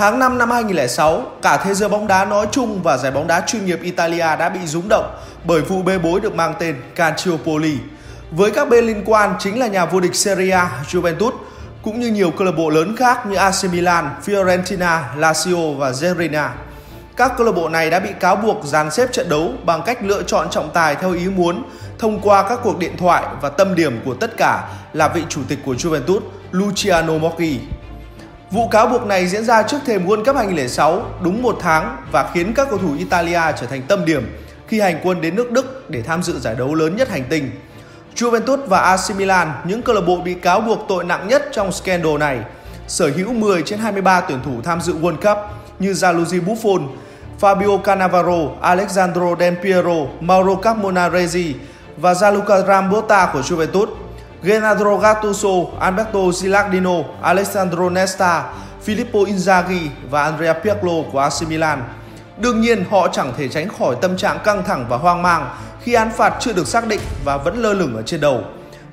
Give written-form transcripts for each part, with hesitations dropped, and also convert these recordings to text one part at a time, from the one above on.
Tháng 5 năm 2006, cả thế giới bóng đá nói chung và giải bóng đá chuyên nghiệp Italia đã bị rúng động bởi vụ bê bối được mang tên Calciopoli. Với các bên liên quan chính là nhà vô địch Serie A Juventus, cũng như nhiều câu lạc bộ lớn khác như AC Milan, Fiorentina, Lazio và Genoa. Các câu lạc bộ này đã bị cáo buộc dàn xếp trận đấu bằng cách lựa chọn trọng tài theo ý muốn thông qua các cuộc điện thoại, và tâm điểm của tất cả là vị chủ tịch của Juventus, Luciano Moggi. Vụ cáo buộc này diễn ra trước thềm World Cup 2006 đúng một tháng và khiến các cầu thủ Italia trở thành tâm điểm khi hành quân đến nước Đức để tham dự giải đấu lớn nhất hành tinh. Juventus và AC Milan, những câu lạc bộ bị cáo buộc tội nặng nhất trong scandal này, sở hữu 10 trên 23 tuyển thủ tham dự World Cup như Gianluigi Buffon, Fabio Cannavaro, Alessandro Del Piero, Mauro Camoranesi và Gianluca Zambrotta của Juventus, Gennaro Gattuso, Alberto Gilardino, Alessandro Nesta, Filippo Inzaghi và Andrea Pirlo của AC Milan. Đương nhiên, họ chẳng thể tránh khỏi tâm trạng căng thẳng và hoang mang khi án phạt chưa được xác định và vẫn lơ lửng ở trên đầu.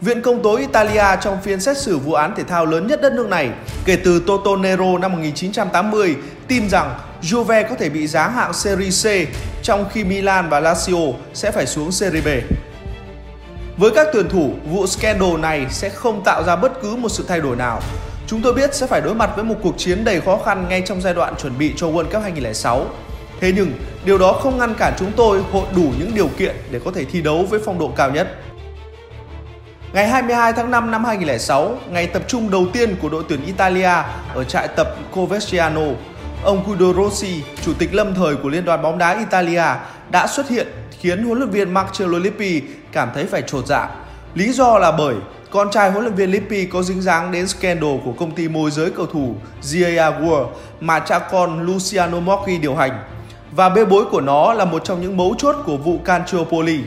Viện Công tố Italia trong phiên xét xử vụ án thể thao lớn nhất đất nước này kể từ Totonero năm 1980 tin rằng Juve có thể bị giáng hạng Serie C, trong khi Milan và Lazio sẽ phải xuống Serie B. Với các tuyển thủ, vụ scandal này sẽ không tạo ra bất cứ một sự thay đổi nào. Chúng tôi biết sẽ phải đối mặt với một cuộc chiến đầy khó khăn ngay trong giai đoạn chuẩn bị cho World Cup 2006. Thế nhưng, điều đó không ngăn cản chúng tôi hội đủ những điều kiện để có thể thi đấu với phong độ cao nhất. Ngày 22 tháng 5 năm 2006, ngày tập trung đầu tiên của đội tuyển Italia ở trại tập Covesciano, ông Guido Rossi, chủ tịch lâm thời của Liên đoàn bóng đá Italia, đã xuất hiện khiến huấn luyện viên Marcello Lippi cảm thấy phải chột dạ. Lý do là bởi con trai huấn luyện viên Lippi có dính dáng đến scandal của công ty môi giới cầu thủ GAR World mà cha con Luciano Moggi điều hành, và bê bối của nó là một trong những mấu chốt của vụ Calciopoli.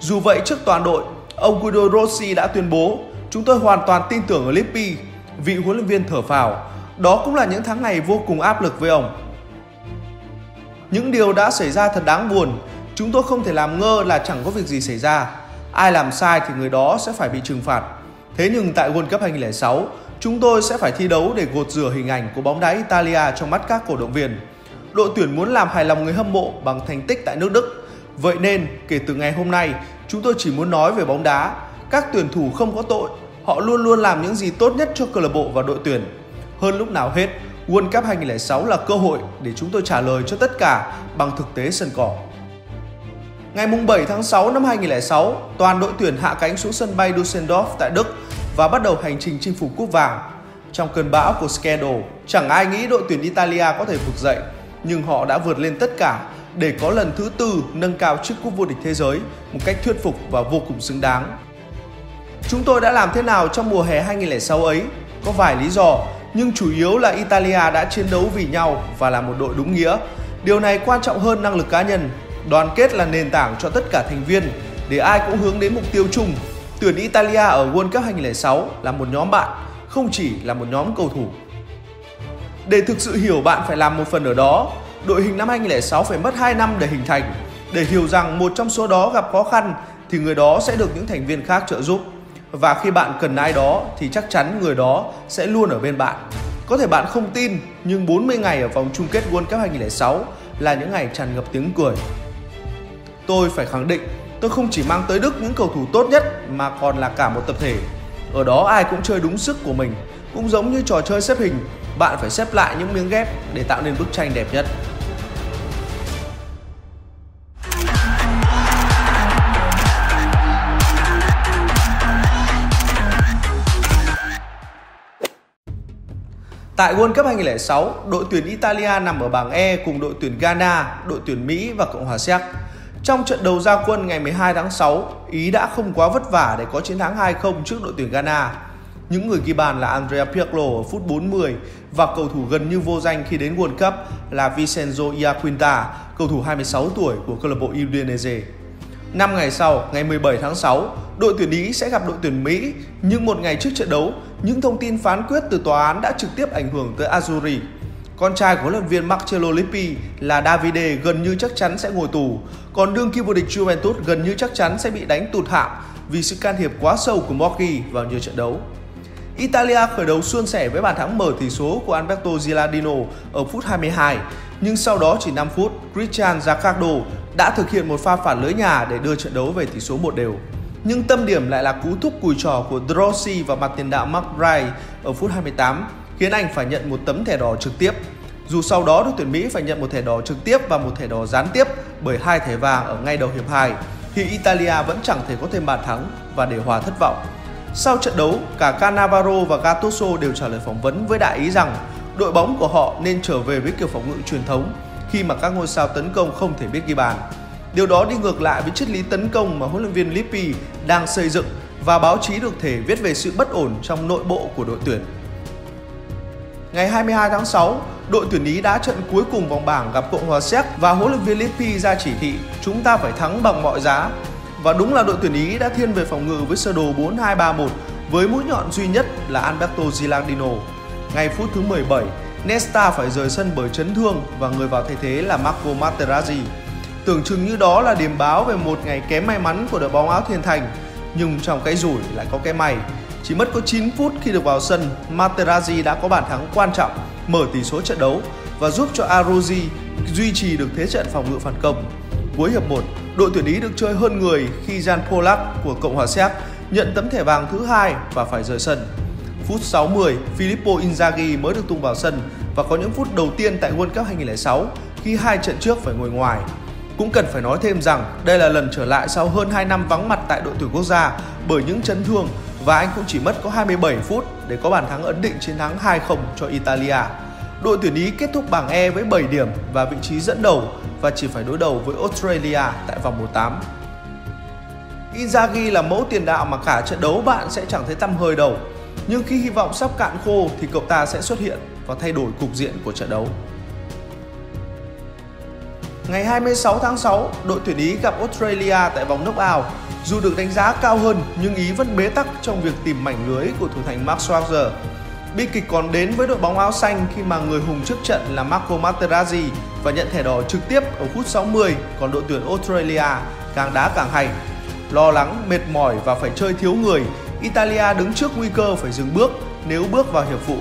Dù vậy, trước toàn đội, ông Guido Rossi đã tuyên bố: "Chúng tôi hoàn toàn tin tưởng ở Lippi", vị huấn luyện viên thở phào. Đó cũng là những tháng ngày vô cùng áp lực với ông. Những điều đã xảy ra thật đáng buồn. Chúng tôi không thể làm ngơ là chẳng có việc gì xảy ra. Ai làm sai thì người đó sẽ phải bị trừng phạt. Thế nhưng tại World Cup 2006, chúng tôi sẽ phải thi đấu để gột rửa hình ảnh của bóng đá Italia trong mắt các cổ động viên. Đội tuyển muốn làm hài lòng người hâm mộ bằng thành tích tại nước Đức. Vậy nên, kể từ ngày hôm nay, chúng tôi chỉ muốn nói về bóng đá. Các tuyển thủ không có tội, họ luôn luôn làm những gì tốt nhất cho câu lạc bộ và đội tuyển. Hơn lúc nào hết, World Cup 2006 là cơ hội để chúng tôi trả lời cho tất cả bằng thực tế sân cỏ. Ngày 7 tháng 6 năm 2006, toàn đội tuyển hạ cánh xuống sân bay Düsseldorf tại Đức và bắt đầu hành trình chinh phục cúp vàng. Trong cơn bão của scandal, chẳng ai nghĩ đội tuyển Italia có thể vực dậy, nhưng họ đã vượt lên tất cả để có lần thứ tư nâng cao chiếc cúp vô địch thế giới một cách thuyết phục và vô cùng xứng đáng. Chúng tôi đã làm thế nào trong mùa hè 2006 ấy? Có vài lý do, nhưng chủ yếu là Italia đã chiến đấu vì nhau và là một đội đúng nghĩa. Điều này quan trọng hơn năng lực cá nhân. Đoàn kết là nền tảng cho tất cả thành viên để ai cũng hướng đến mục tiêu chung. Tuyển Italia ở World Cup 2006 là một nhóm bạn, không chỉ là một nhóm cầu thủ. Để thực sự hiểu, bạn phải làm một phần ở đó. Đội hình năm 2006 phải mất 2 năm để hình thành. Để hiểu rằng một trong số đó gặp khó khăn thì người đó sẽ được những thành viên khác trợ giúp. Và khi bạn cần ai đó thì chắc chắn người đó sẽ luôn ở bên bạn. Có thể bạn không tin, nhưng 40 ngày ở vòng chung kết World Cup 2006 là những ngày tràn ngập tiếng cười. Tôi phải khẳng định, tôi không chỉ mang tới Đức những cầu thủ tốt nhất mà còn là cả một tập thể. Ở đó ai cũng chơi đúng sức của mình, cũng giống như trò chơi xếp hình, bạn phải xếp lại những miếng ghép để tạo nên bức tranh đẹp nhất. Tại World Cup 2006, đội tuyển Italia nằm ở bảng E cùng đội tuyển Ghana, đội tuyển Mỹ và Cộng hòa Séc. Trong trận đầu ra quân ngày 12 tháng 6, Ý đã không quá vất vả để có chiến thắng 2-0 trước đội tuyển Ghana. Những người ghi bàn là Andrea Pirlo ở phút 40 và cầu thủ gần như vô danh khi đến World Cup là Vincenzo Iaquinta, cầu thủ 26 tuổi của câu lạc bộ Udinese. 5 ngày sau, ngày 17 tháng 6, đội tuyển Ý sẽ gặp đội tuyển Mỹ, nhưng một ngày trước trận đấu, những thông tin phán quyết từ tòa án đã trực tiếp ảnh hưởng tới Azzurri. Con trai của huấn luyện viên Marcello Lippi là Davide gần như chắc chắn sẽ ngồi tù, còn đương kim vô địch Juventus gần như chắc chắn sẽ bị đánh tụt hạng vì sự can thiệp quá sâu của Moggi vào nhiều trận đấu. Italia khởi đầu suôn sẻ với bàn thắng mở tỷ số của Alberto Gilardino ở phút 22, nhưng sau đó chỉ 5 phút, Cristian Zaccardo đã thực hiện một pha phản lưới nhà để đưa trận đấu về tỷ số 1-1. Nhưng tâm điểm lại là cú thúc cùi trỏ của Drossi và mặt tiền đạo Mark Bright ở phút 28, khiến anh phải nhận một tấm thẻ đỏ trực tiếp. Dù sau đó đội tuyển Mỹ phải nhận một thẻ đỏ trực tiếp và một thẻ đỏ gián tiếp bởi hai thẻ vàng ở ngay đầu hiệp 2, thì Italia vẫn chẳng thể có thêm bàn thắng và để hòa thất vọng. Sau trận đấu, cả Cannavaro và Gattuso đều trả lời phỏng vấn với đại ý rằng đội bóng của họ nên trở về với kiểu phòng ngự truyền thống khi mà các ngôi sao tấn công không thể biết ghi bàn. Điều đó đi ngược lại với triết lý tấn công mà huấn luyện viên Lippi đang xây dựng, và báo chí được thể viết về sự bất ổn trong nội bộ của đội tuyển. Ngày 22 tháng 6, đội tuyển Ý đá trận cuối cùng vòng bảng gặp Cộng hòa Séc và huấn luyện viên Lippi ra chỉ thị chúng ta phải thắng bằng mọi giá. Và đúng là đội tuyển Ý đã thiên về phòng ngự với sơ đồ 4-2-3-1 với mũi nhọn duy nhất là Alberto Gilardino. Ngay phút thứ 17, Nesta phải rời sân bởi chấn thương và người vào thay thế là Marco Materazzi. Tưởng chừng như đó là điểm báo về một ngày kém may mắn của đội bóng áo thiên thành, nhưng trong cái rủi lại có cái may. Chỉ mất có 9 phút khi được vào sân, Materazzi đã có bàn thắng quan trọng, mở tỷ số trận đấu và giúp cho Arozi duy trì được thế trận phòng ngự phản công. Cuối hiệp 1, đội tuyển Ý được chơi hơn người khi Gianpolacchi của Cộng hòa Séc nhận tấm thẻ vàng thứ 2 và phải rời sân. Phút 60, Filippo Inzaghi mới được tung vào sân và có những phút đầu tiên tại World Cup 2006 khi hai trận trước phải ngồi ngoài. Cũng cần phải nói thêm rằng đây là lần trở lại sau hơn 2 năm vắng mặt tại đội tuyển quốc gia bởi những chấn thương, và anh cũng chỉ mất có 27 phút để có bàn thắng ấn định chiến thắng 2-0 cho Italia. Đội tuyển Ý kết thúc bảng E với 7 điểm và vị trí dẫn đầu và chỉ phải đối đầu với Australia tại vòng 1/8. Inzaghi là mẫu tiền đạo mà cả trận đấu bạn sẽ chẳng thấy tăm hơi đâu, nhưng khi hy vọng sắp cạn khô thì cậu ta sẽ xuất hiện và thay đổi cục diện của trận đấu. Ngày 26 tháng 6, đội tuyển Ý gặp Australia tại vòng knock-out. Dù được đánh giá cao hơn nhưng Ý vẫn bế tắc trong việc tìm mảnh lưới của thủ thành Mark Schwarzer. Bi kịch còn đến với đội bóng áo xanh khi mà người hùng trước trận là Marco Materazzi và nhận thẻ đỏ trực tiếp ở phút 60, còn đội tuyển Australia càng đá càng hay. Lo lắng, mệt mỏi và phải chơi thiếu người, Italia đứng trước nguy cơ phải dừng bước nếu bước vào hiệp phụ.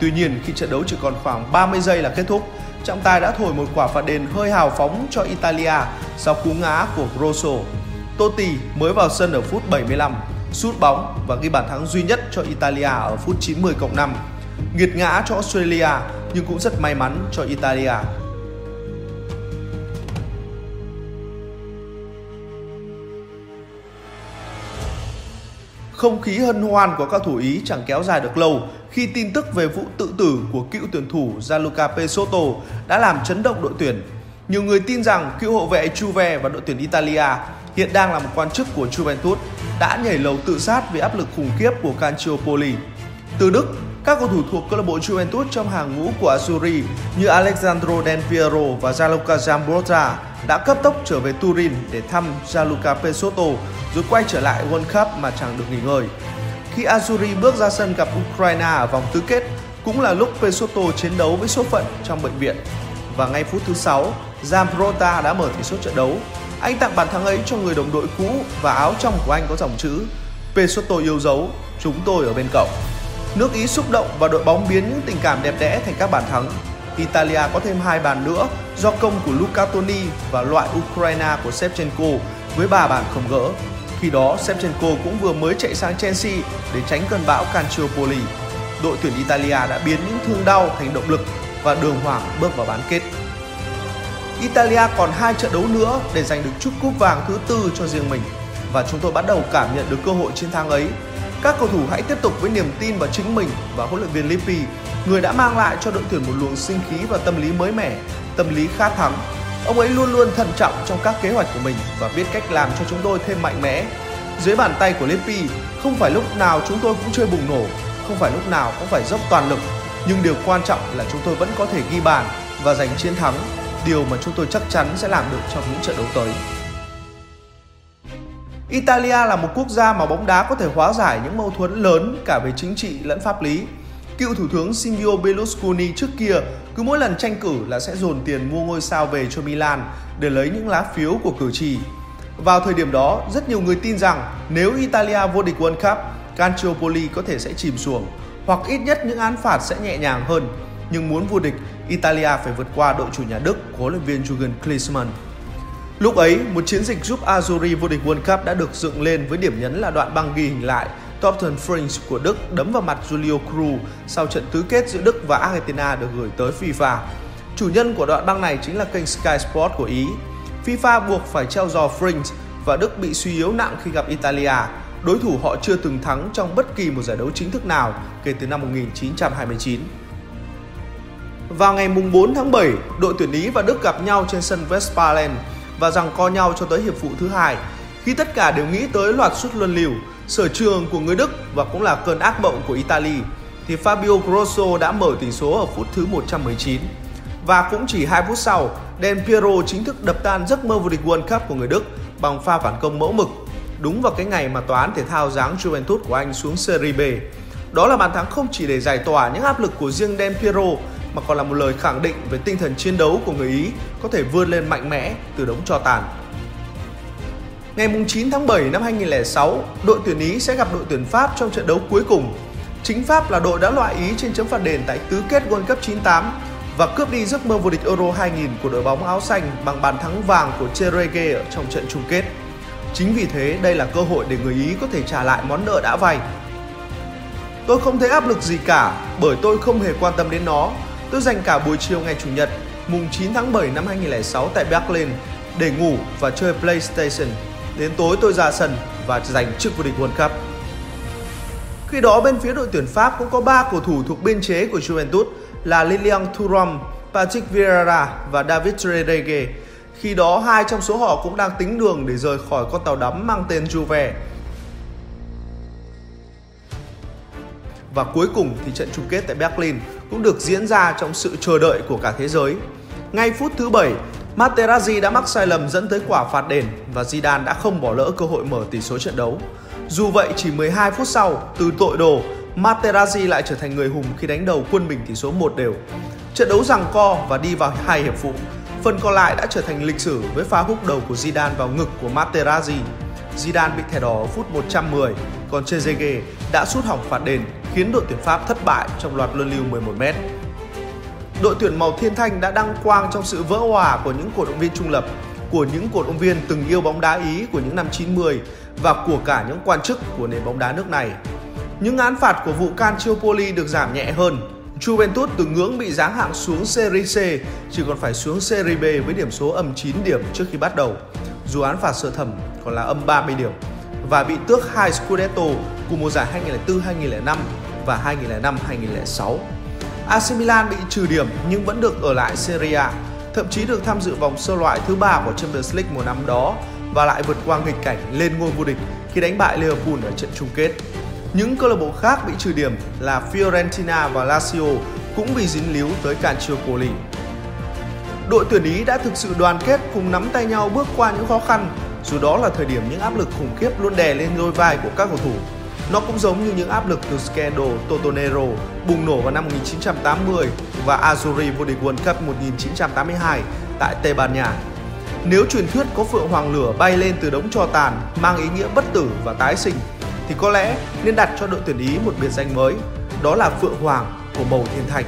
Tuy nhiên, khi trận đấu chỉ còn khoảng 30 giây là kết thúc, trọng tài đã thổi một quả phạt đền hơi hào phóng cho Italia sau cú ngã của Grosso. Totti mới vào sân ở phút 75, sút bóng và ghi bàn thắng duy nhất cho Italia ở phút 90+5. Nghiệt ngã cho Australia nhưng cũng rất may mắn cho Italia. Không khí hân hoan của các thủ Ý chẳng kéo dài được lâu khi tin tức về vụ tự tử của cựu tuyển thủ Gianluca Pesotto đã làm chấn động đội tuyển. Nhiều người tin rằng cựu hậu vệ Juve và đội tuyển Italia hiện đang là một quan chức của Juventus đã nhảy lầu tự sát vì áp lực khủng khiếp của Calciopoli. Từ Đức, các cầu thủ thuộc câu lạc bộ Juventus trong hàng ngũ của Azzurri như Alessandro Del Piero và Gianluca Zambrotta đã cấp tốc trở về Turin để thăm Gianluca Pesotto rồi quay trở lại World Cup mà chẳng được nghỉ ngơi. Khi Azzurri bước ra sân gặp Ukraine ở vòng tứ kết cũng là lúc Pesotto chiến đấu với số phận trong bệnh viện. Và ngay phút thứ 6, Zambrotta đã mở tỷ số trận đấu. Anh tặng bàn thắng ấy cho người đồng đội cũ và áo trong của anh có dòng chữ Pesotto yêu dấu, chúng tôi ở bên cậu. Nước Ý xúc động và đội bóng biến những tình cảm đẹp đẽ thành các bàn thắng. Italia có thêm 2 bàn nữa do công của Luca Toni và loại Ukraine của Shevchenko với 3 bàn không gỡ. Khi đó Shevchenko cũng vừa mới chạy sang Chelsea để tránh cơn bão Calciopoli. Đội tuyển Italia đã biến những thương đau thành động lực và đường hoàng bước vào bán kết. Italia còn 2 trận đấu nữa để giành được chiếc cúp vàng thứ 4 cho riêng mình và chúng tôi bắt đầu cảm nhận được cơ hội chiến thắng ấy. Các cầu thủ hãy tiếp tục với niềm tin vào chính mình và huấn luyện viên Lippi, người đã mang lại cho đội tuyển một luồng sinh khí và tâm lý mới mẻ, tâm lý khát thắng. Ông ấy luôn luôn thận trọng trong các kế hoạch của mình và biết cách làm cho chúng tôi thêm mạnh mẽ. Dưới bàn tay của Lippi, không phải lúc nào chúng tôi cũng chơi bùng nổ, không phải lúc nào cũng phải dốc toàn lực, nhưng điều quan trọng là chúng tôi vẫn có thể ghi bàn và giành chiến thắng, điều mà chúng tôi chắc chắn sẽ làm được trong những trận đấu tới. Italia là một quốc gia mà bóng đá có thể hóa giải những mâu thuẫn lớn cả về chính trị lẫn pháp lý. Cựu thủ tướng Silvio Berlusconi trước kia cứ mỗi lần tranh cử là sẽ dồn tiền mua ngôi sao về cho Milan để lấy những lá phiếu của cử tri. Vào thời điểm đó, rất nhiều người tin rằng nếu Italia vô địch World Cup Calciopoli có thể sẽ chìm xuồng, hoặc ít nhất những án phạt sẽ nhẹ nhàng hơn. Nhưng muốn vô địch, Italia phải vượt qua đội chủ nhà Đức, huấn luyện viên Jurgen Klinsmann. Lúc ấy, một chiến dịch giúp Azzurri vô địch World Cup đã được dựng lên với điểm nhấn là đoạn băng ghi hình lại Torsten Frings của Đức đấm vào mặt Julio Cruz sau trận tứ kết giữa Đức và Argentina được gửi tới FIFA. Chủ nhân của đoạn băng này chính là kênh Sky Sport của Ý. FIFA buộc phải treo giò Frings và Đức bị suy yếu nặng khi gặp Italia, đối thủ họ chưa từng thắng trong bất kỳ một giải đấu chính thức nào kể từ năm 1929. Vào ngày 4 tháng 7, đội tuyển Ý và Đức gặp nhau trên sân Westfalen và giằng co nhau cho tới hiệp phụ thứ hai, khi tất cả đều nghĩ tới loạt sút luân lưu, sở trường của người Đức và cũng là cơn ác mộng của Italy, thì Fabio Grosso đã mở tỷ số ở phút thứ 119. Và cũng chỉ 2 phút sau, Del Piero chính thức đập tan giấc mơ vô địch World Cup của người Đức bằng pha phản công mẫu mực, đúng vào cái ngày mà tòa án thể thao giáng Juventus của Anh xuống Serie B. Đó là bàn thắng không chỉ để giải tỏa những áp lực của riêng Del Piero, mà còn là một lời khẳng định về tinh thần chiến đấu của người Ý có thể vươn lên mạnh mẽ từ đống tro tàn. Ngày 9 tháng 7 năm 2006, đội tuyển Ý sẽ gặp đội tuyển Pháp trong trận đấu cuối cùng. Chính Pháp là đội đã loại Ý trên chấm phạt đền tại tứ kết World Cup 98 và cướp đi giấc mơ vô địch Euro 2000 của đội bóng áo xanh bằng bàn thắng vàng của Trezeguet ở trong trận chung kết. Chính vì thế, đây là cơ hội để người Ý có thể trả lại món nợ đã vay. Tôi không thấy áp lực gì cả, bởi tôi không hề quan tâm đến nó. Tôi dành cả buổi chiều ngày Chủ nhật, mùng 9 tháng 7 năm 2006 tại Berlin để ngủ và chơi PlayStation. Đến tối tôi ra sân và giành chức vô địch World Cup. Khi đó bên phía đội tuyển Pháp cũng có 3 cầu thủ thuộc biên chế của Juventus là Lilian Thuram, Patrick Vieira và David Trezeguet. Khi đó hai trong số họ cũng đang tính đường để rời khỏi con tàu đắm mang tên Juve. Và cuối cùng thì trận chung kết tại Berlin cũng được diễn ra trong sự chờ đợi của cả thế giới. Ngay phút thứ 7, Materazzi đã mắc sai lầm dẫn tới quả phạt đền và Zidane đã không bỏ lỡ cơ hội mở tỷ số trận đấu. Dù vậy, chỉ 12 phút sau, từ tội đồ, Materazzi lại trở thành người hùng khi đánh đầu quân mình tỷ số 1-0. Trận đấu giằng co và đi vào hai hiệp phụ. Phần còn lại đã trở thành lịch sử với pha húc đầu của Zidane vào ngực của Materazzi. Zidane bị thẻ đỏ ở phút 110, còn Trezeguet đã sút hỏng phạt đền, khiến đội tuyển Pháp thất bại trong loạt luân lưu 11m. Đội tuyển màu thiên thanh đã đăng quang trong sự vỡ òa của những cổ động viên trung lập, của những cổ động viên từng yêu bóng đá Ý của những năm 90 và của cả những quan chức của nền bóng đá nước này. Những án phạt của vụ Calciopoli được giảm nhẹ hơn. Juventus từ ngưỡng bị giáng hạng xuống Serie C chỉ còn phải xuống Serie B với điểm số -9 điểm trước khi bắt đầu, dù án phạt sơ thẩm còn là -30 điểm, và bị tước 2 Scudetto của mùa giải 2004-2005 và 2005-2006. AC Milan bị trừ điểm nhưng vẫn được ở lại Serie A, thậm chí được tham dự vòng sơ loại thứ 3 của Champions League mùa năm đó và lại vượt qua nghịch cảnh lên ngôi vô địch khi đánh bại Liverpool ở trận chung kết. Những câu lạc bộ khác bị trừ điểm là Fiorentina và Lazio cũng bị dính líu tới Calciopoli. Đội tuyển Ý đã thực sự đoàn kết cùng nắm tay nhau bước qua những khó khăn, dù đó là thời điểm những áp lực khủng khiếp luôn đè lên đôi vai của các cầu thủ. Nó cũng giống như những áp lực từ scandal Totonero bùng nổ vào năm 1980 và Azzurri vô địch World Cup 1982 tại Tây Ban Nha. Nếu truyền thuyết có phượng hoàng lửa bay lên từ đống tro tàn mang ý nghĩa bất tử và tái sinh, thì có lẽ nên đặt cho đội tuyển Ý một biệt danh mới, đó là phượng hoàng của màu thiên thạch.